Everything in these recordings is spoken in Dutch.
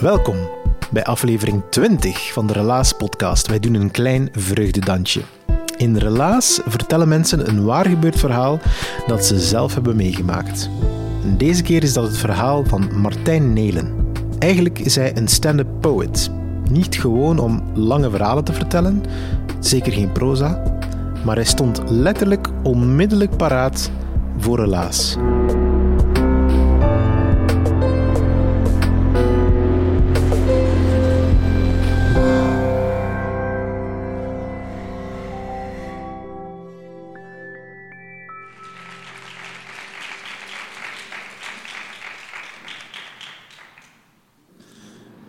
Welkom bij aflevering 20 van de Relaas-podcast. Wij doen een klein vreugdedansje. In Relaas vertellen mensen een waargebeurd verhaal dat ze zelf hebben meegemaakt. En deze keer is dat het verhaal van Martijn Nelen. Eigenlijk is hij een stand-up poet. Niet gewoon om lange verhalen te vertellen, zeker geen proza, maar hij stond letterlijk onmiddellijk paraat voor Relaas.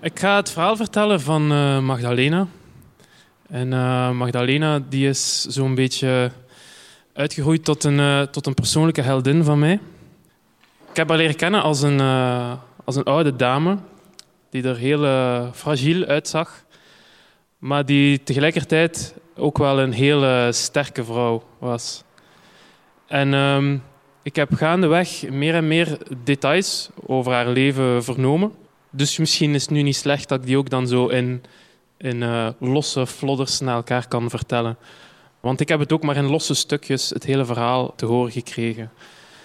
Ik ga het verhaal vertellen van Magdalena. En Magdalena die is zo'n beetje uitgegroeid tot een persoonlijke heldin van mij. Ik heb haar leren kennen als een oude dame die er heel fragiel uitzag. Maar die tegelijkertijd ook wel een heel sterke vrouw was. En ik heb gaandeweg meer en meer details over haar leven vernomen. Dus misschien is het nu niet slecht dat ik die ook dan zo in losse flodders naar elkaar kan vertellen. Want ik heb het ook maar in losse stukjes, het hele verhaal, te horen gekregen.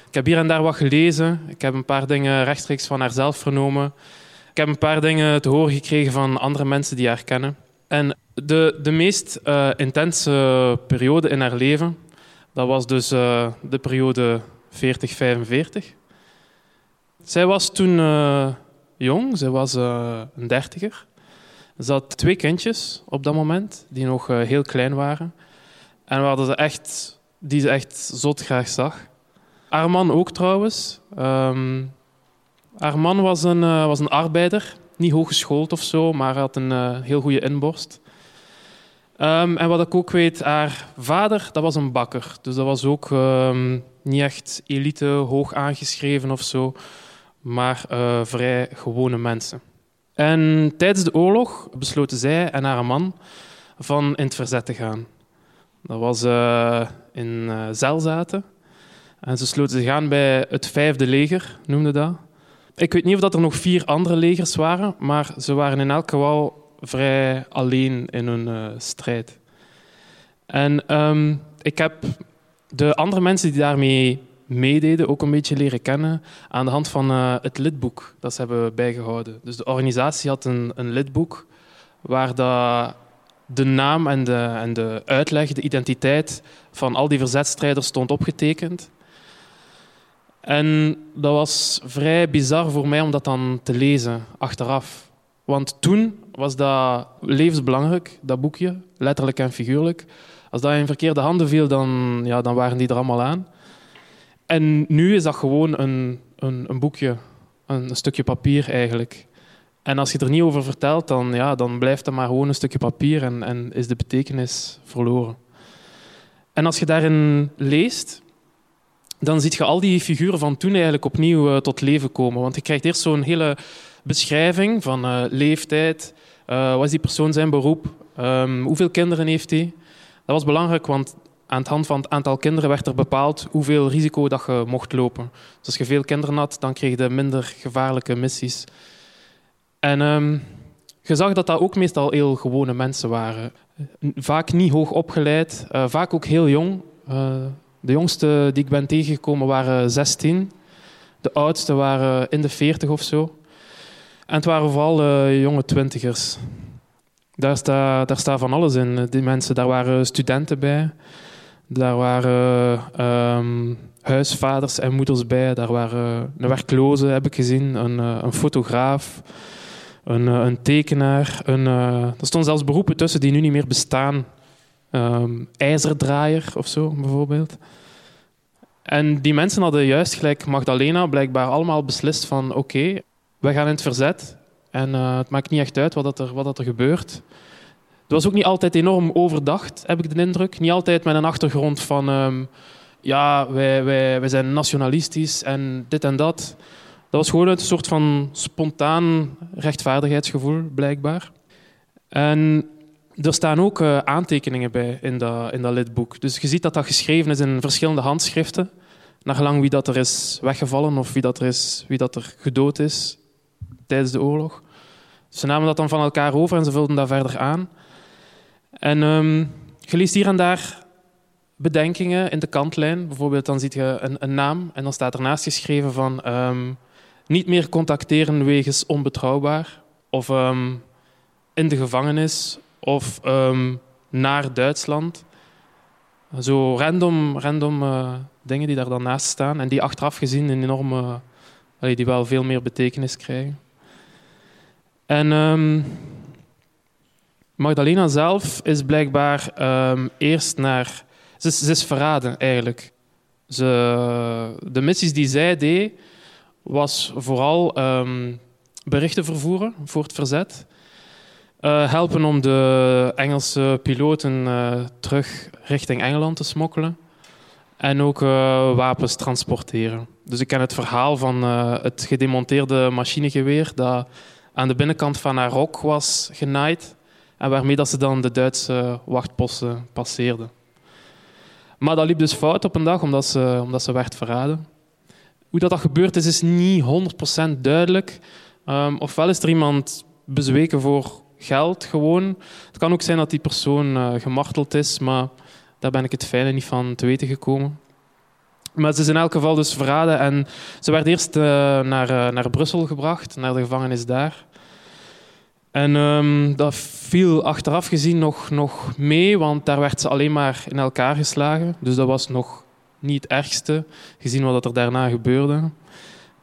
Ik heb hier en daar wat gelezen. Ik heb een paar dingen rechtstreeks van haarzelf vernomen. Ik heb een paar dingen te horen gekregen van andere mensen die haar kennen. En de meest intense periode in haar leven, dat was dus de periode 40-45. Zij was toen... jong, ze was een 30er. Ze had 2 kindjes op dat moment, die nog heel klein waren. En die ze echt zot graag zag. Haar man ook trouwens. Haar man was een arbeider, niet hooggeschoold of zo, maar had een heel goede inborst. En wat ik ook weet, haar vader, dat was een bakker. Dus dat was ook niet echt elite, hoog aangeschreven of zo. Maar vrij gewone mensen. En tijdens de oorlog besloten zij en haar man van in het verzet te gaan. Dat was in Zelzate. En ze sloten zich aan bij het 5e leger, noemde dat. Ik weet niet of dat er nog 4 andere legers waren, maar ze waren in elk geval vrij alleen in hun strijd. En ik heb de andere mensen die daarmee meededen, ook een beetje leren kennen aan de hand van het lidboek dat ze hebben bijgehouden. Dus de organisatie had een lidboek waar de naam en de uitleg, de identiteit van al die verzetstrijders stond opgetekend. En dat was vrij bizar voor mij om dat dan te lezen, achteraf. Want toen was dat levensbelangrijk, dat boekje, letterlijk en figuurlijk. Als dat in verkeerde handen viel, dan waren die er allemaal aan. En nu is dat gewoon een boekje, een stukje papier eigenlijk. En als je er niet over vertelt, dan blijft dat maar gewoon een stukje papier en is de betekenis verloren. En als je daarin leest, dan zie je al die figuren van toen eigenlijk opnieuw tot leven komen. Want je krijgt eerst zo'n hele beschrijving van leeftijd, wat is die persoon zijn beroep, hoeveel kinderen heeft hij. Dat was belangrijk, want... aan de hand van het aantal kinderen werd er bepaald hoeveel risico dat je mocht lopen. Dus als je veel kinderen had, dan kreeg je minder gevaarlijke missies. En je zag dat ook meestal heel gewone mensen waren. Vaak niet hoog opgeleid, vaak ook heel jong. De jongste die ik ben tegengekomen waren 16. De oudste waren in de 40 of zo. En het waren vooral jonge 20ers. Daar staat van alles in. Die mensen, daar waren studenten bij. Daar waren huisvaders en moeders bij. Daar waren een werkloze, heb ik gezien. Een fotograaf. Een tekenaar. Er stonden zelfs beroepen tussen die nu niet meer bestaan. IJzerdraaier of zo, bijvoorbeeld. En die mensen hadden juist, gelijk Magdalena, blijkbaar allemaal beslist van... Oké, wij gaan in het verzet. En het maakt niet echt uit wat er gebeurt. Het was ook niet altijd enorm overdacht, heb ik de indruk. Niet altijd met een achtergrond van... wij zijn nationalistisch en dit en dat. Dat was gewoon een soort van spontaan rechtvaardigheidsgevoel, blijkbaar. En er staan ook aantekeningen bij in dat lidboek. Dus je ziet dat dat geschreven is in verschillende handschriften. Naargelang wie dat er is weggevallen of wie dat er gedood is tijdens de oorlog. Ze namen dat dan van elkaar over en ze vulden dat verder aan. En je leest hier en daar bedenkingen in de kantlijn. Bijvoorbeeld dan zie je een naam en dan staat ernaast geschreven van... niet meer contacteren wegens onbetrouwbaar. Of in de gevangenis. Of naar Duitsland. Zo random dingen die daar dan naast staan. En die achteraf gezien een enorme... die wel veel meer betekenis krijgen. En Magdalena zelf is blijkbaar eerst naar... Ze is verraden, eigenlijk. De missies die zij deed, was vooral berichten vervoeren voor het verzet. Helpen om de Engelse piloten terug richting Engeland te smokkelen. En ook wapens transporteren. Dus ik ken het verhaal van het gedemonteerde machinegeweer dat aan de binnenkant van haar rok was genaaid. En waarmee dat ze dan de Duitse wachtposten passeerden. Maar dat liep dus fout op een dag, omdat ze werd verraden. Hoe dat gebeurd is, is niet 100% duidelijk. Ofwel is er iemand bezweken voor geld, gewoon. Het kan ook zijn dat die persoon gemarteld is, maar daar ben ik het fijne niet van te weten gekomen. Maar ze is in elk geval dus verraden en ze werd eerst naar Brussel gebracht, naar de gevangenis daar. En dat viel achteraf gezien nog mee, want daar werd ze alleen maar in elkaar geslagen. Dus dat was nog niet het ergste, gezien wat er daarna gebeurde.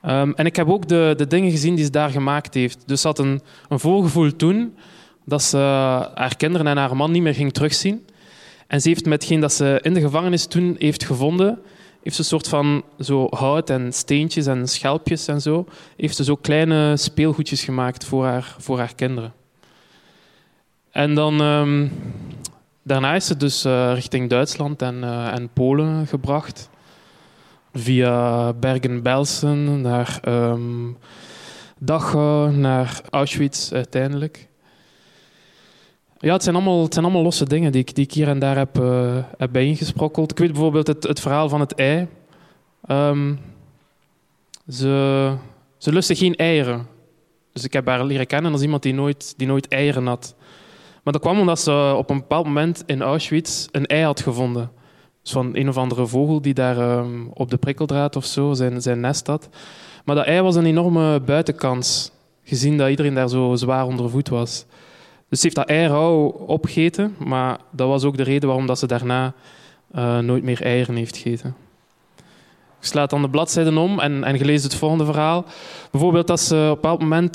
En ik heb ook de dingen gezien die ze daar gemaakt heeft. Dus ze had een voorgevoel toen dat ze haar kinderen en haar man niet meer ging terugzien. En ze heeft met hetgeen dat ze in de gevangenis toen heeft gevonden... heeft ze een soort van zo hout en steentjes en schelpjes en zo. Heeft ze zo kleine speelgoedjes gemaakt voor haar kinderen. En dan... daarna is ze dus richting Duitsland en Polen gebracht. Via Bergen-Belsen naar Dachau, naar Auschwitz uiteindelijk. Ja, het zijn allemaal losse dingen die ik hier en daar heb bijeengesprokkeld. Ik weet bijvoorbeeld het verhaal van het ei. Ze lustte geen eieren. Dus ik heb haar leren kennen als iemand die nooit eieren had. Maar dat kwam omdat ze op een bepaald moment in Auschwitz een ei had gevonden. Dus van een of andere vogel die daar op de prikkeldraad of zo zijn nest had. Maar dat ei was een enorme buitenkans, gezien dat iedereen daar zo zwaar onder voet was. Dus ze heeft dat ei rauw opgegeten, maar dat was ook de reden waarom dat ze daarna nooit meer eieren heeft gegeten. Ik slaat dan de bladzijden om en je leest het volgende verhaal. Bijvoorbeeld dat ze op een bepaald moment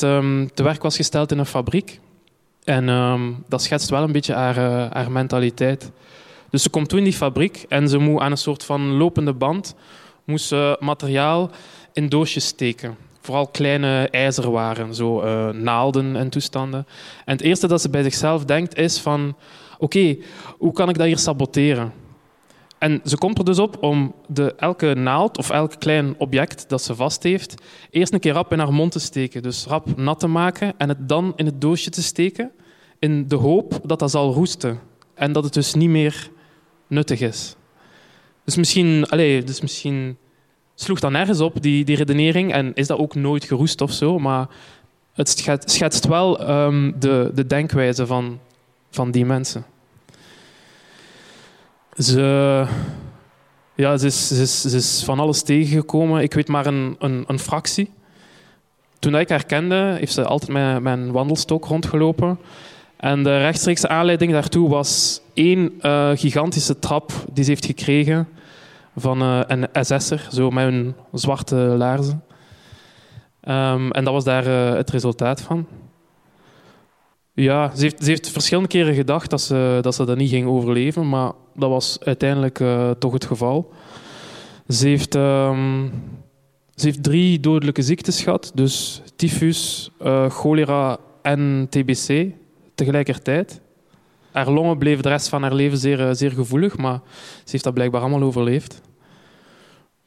te werk was gesteld in een fabriek. En dat schetst wel een beetje haar mentaliteit. Dus ze komt toen in die fabriek en ze moet aan een soort van lopende band moest ze materiaal in doosjes steken. Vooral kleine ijzerwaren, zo naalden en toestanden. En het eerste dat ze bij zichzelf denkt is van... Oké, hoe kan ik dat hier saboteren? En ze komt er dus op om elke naald of elk klein object dat ze vast heeft... eerst een keer rap in haar mond te steken. Dus rap nat te maken en het dan in het doosje te steken... in de hoop dat dat zal roesten. En dat het dus niet meer nuttig is. Dus misschien sloeg dan nergens op, die redenering. En is dat ook nooit geroest of zo. Maar het schetst wel de denkwijze van die mensen. Ze is van alles tegengekomen. Ik weet maar een fractie. Toen ik haar kende, heeft ze altijd met mijn wandelstok rondgelopen. En de rechtstreekse aanleiding daartoe was één gigantische trap die ze heeft gekregen van een SS'er, zo met hun zwarte laarzen. En dat was daar het resultaat van. Ja, ze heeft verschillende keren gedacht dat ze dat niet ging overleven, maar dat was uiteindelijk toch het geval. Ze heeft 3 dodelijke ziektes gehad, dus tyfus, cholera en TBC tegelijkertijd. Haar longen bleven de rest van haar leven zeer, zeer gevoelig, maar ze heeft dat blijkbaar allemaal overleefd.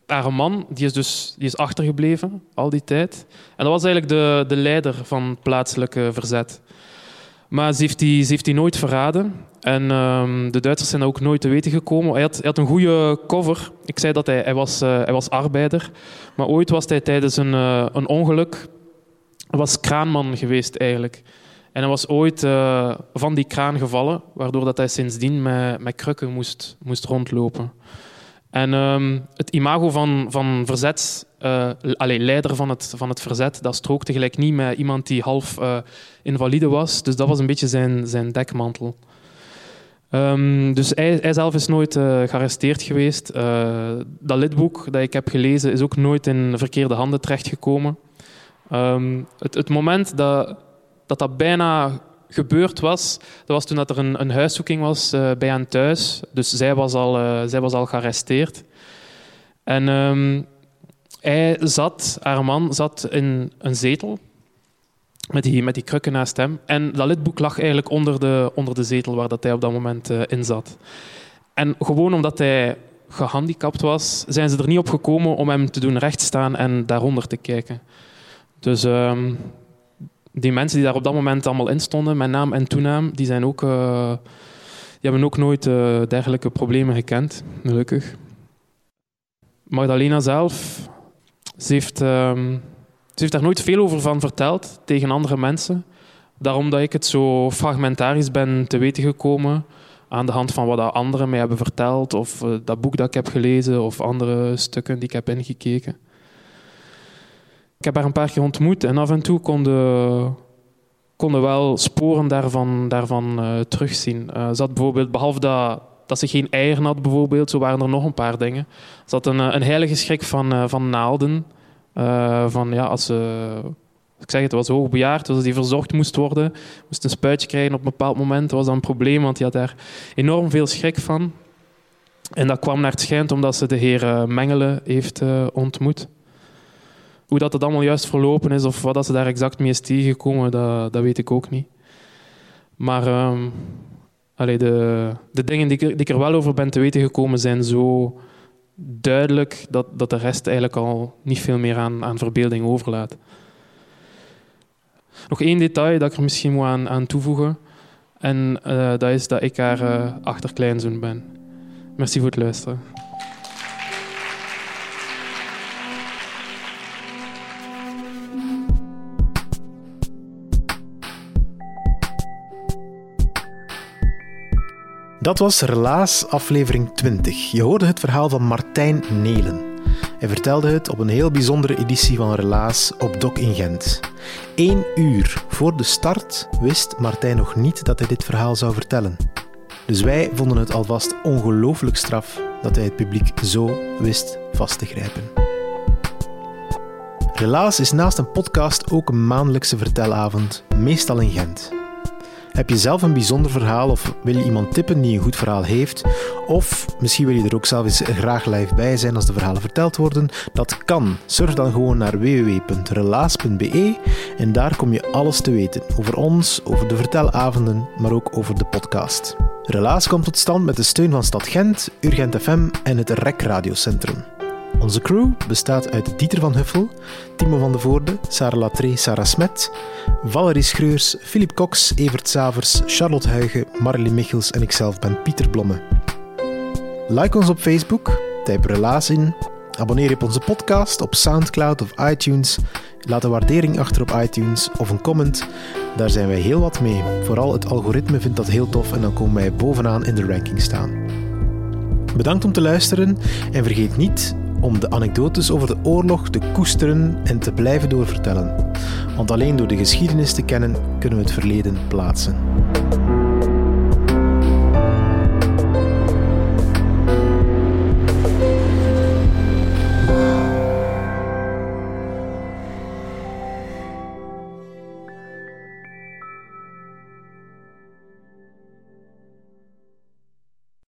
Haar man die is achtergebleven al die tijd. En dat was eigenlijk de leider van het plaatselijke verzet. Maar ze heeft die nooit verraden. En de Duitsers zijn dat ook nooit te weten gekomen. Hij had een goede cover. Ik zei dat hij was arbeider. Maar ooit was hij tijdens een ongeluk... was kraanman geweest eigenlijk. En hij was ooit van die kraan gevallen, waardoor dat hij sindsdien met krukken moest rondlopen. En het imago van verzet, leider van het verzet, dat strook tegelijk niet met iemand die half invalide was. Dus dat was een beetje zijn dekmantel. Dus hij zelf is nooit gearresteerd geweest. Dat lidboek dat ik heb gelezen is ook nooit in verkeerde handen terechtgekomen. Het moment dat bijna gebeurd was, dat was toen dat er een huiszoeking was bij hen thuis. Dus zij was al gearresteerd. En haar man zat in een zetel met die krukken naast hem. En dat lidboek lag eigenlijk onder de zetel waar dat hij op dat moment in zat. En gewoon omdat hij gehandicapt was, zijn ze er niet op gekomen om hem te doen rechtstaan en daaronder te kijken. Dus... die mensen die daar op dat moment allemaal in stonden, met naam en toenaam, die hebben ook nooit dergelijke problemen gekend, gelukkig. Magdalena zelf, ze heeft daar nooit veel over van verteld tegen andere mensen. Daarom dat ik het zo fragmentarisch ben te weten gekomen, aan de hand van wat anderen mij hebben verteld, of dat boek dat ik heb gelezen, of andere stukken die ik heb ingekeken. Ik heb haar een paar keer ontmoet en af en toe konden wel sporen daarvan terugzien. Ze had bijvoorbeeld, behalve dat ze geen eieren had, bijvoorbeeld, zo waren er nog een paar dingen. Ze had een heilige schrik van naalden. Het was hoogbejaard, als die verzorgd moest worden, moest een spuitje krijgen op een bepaald moment, was dat een probleem, want die had daar enorm veel schrik van. En dat kwam naar het schijnt omdat ze de heer Mengelen heeft ontmoet. Hoe dat allemaal juist verlopen is of wat ze daar exact mee is tegengekomen, dat weet ik ook niet. Maar de dingen die ik er wel over ben te weten gekomen zijn zo duidelijk dat de rest eigenlijk al niet veel meer aan verbeelding overlaat. Nog één detail dat ik er misschien moet aan toevoegen. En dat is dat ik haar achterkleinzoon ben. Merci voor het luisteren. Dat was Relaas, aflevering 20. Je hoorde het verhaal van Martijn Nelen. Hij vertelde het op een heel bijzondere editie van Relaas op Dok in Gent. 1 uur voor de start wist Martijn nog niet dat hij dit verhaal zou vertellen. Dus wij vonden het alvast ongelooflijk straf dat hij het publiek zo wist vast te grijpen. Relaas is naast een podcast ook een maandelijkse vertelavond, meestal in Gent. Heb je zelf een bijzonder verhaal of wil je iemand tippen die een goed verhaal heeft? Of misschien wil je er ook zelf eens graag live bij zijn als de verhalen verteld worden? Dat kan. Surf dan gewoon naar www.relaas.be en daar kom je alles te weten. Over ons, over de vertelavonden, maar ook over de podcast. Relaas komt tot stand met de steun van Stad Gent, Urgent FM en het REC Radio Centrum. Onze crew bestaat uit Dieter van Huffel, Timo van de Voorde, Sarah Latré, Sarah Smet, Valerie Schreurs, Philippe Cox, Evert Savers, Charlotte Huigen, Marilyn Michels en ikzelf ben Pieter Blomme. Like ons op Facebook, typ Relaas in, abonneer je op onze podcast op Soundcloud of iTunes, laat een waardering achter op iTunes of een comment, daar zijn wij heel wat mee. Vooral het algoritme vindt dat heel tof en dan komen wij bovenaan in de ranking staan. Bedankt om te luisteren en vergeet niet om de anekdotes over de oorlog te koesteren en te blijven doorvertellen. Want alleen door de geschiedenis te kennen, kunnen we het verleden plaatsen.